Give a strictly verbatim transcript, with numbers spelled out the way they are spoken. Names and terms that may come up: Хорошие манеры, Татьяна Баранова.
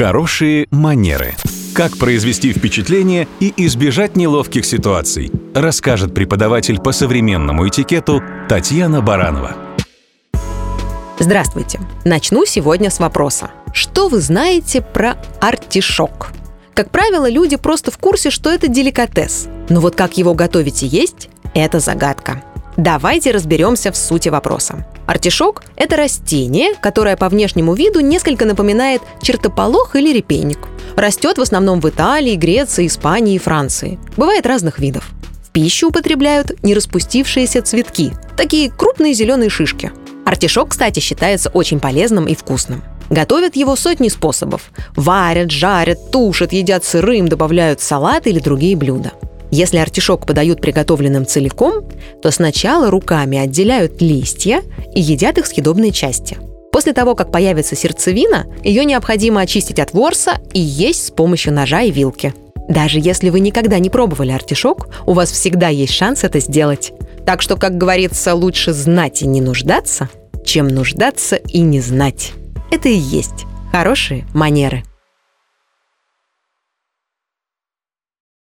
Хорошие манеры. Как произвести впечатление и избежать неловких ситуаций, расскажет преподаватель по современному этикету Татьяна Баранова. Здравствуйте! Начну сегодня с вопроса. Что вы знаете про артишок? Как правило, люди просто в курсе, что это деликатес. Но вот как его готовить и есть – это загадка. Давайте разберемся в сути вопроса. Артишок – это растение, которое по внешнему виду несколько напоминает чертополох или репейник. Растет в основном в Италии, Греции, Испании и Франции. Бывает разных видов. В пищу употребляют нераспустившиеся цветки – такие крупные зеленые шишки. Артишок, кстати, считается очень полезным и вкусным. Готовят его сотни способов. Варят, жарят, тушат, едят сырым, добавляют в салат или другие блюда. Если артишок подают приготовленным целиком, то сначала руками отделяют листья и едят их съедобные части. После того, как появится сердцевина, ее необходимо очистить от ворса и есть с помощью ножа и вилки. Даже если вы никогда не пробовали артишок, у вас всегда есть шанс это сделать. Так что, как говорится, лучше знать и не нуждаться, чем нуждаться и не знать. Это и есть хорошие манеры.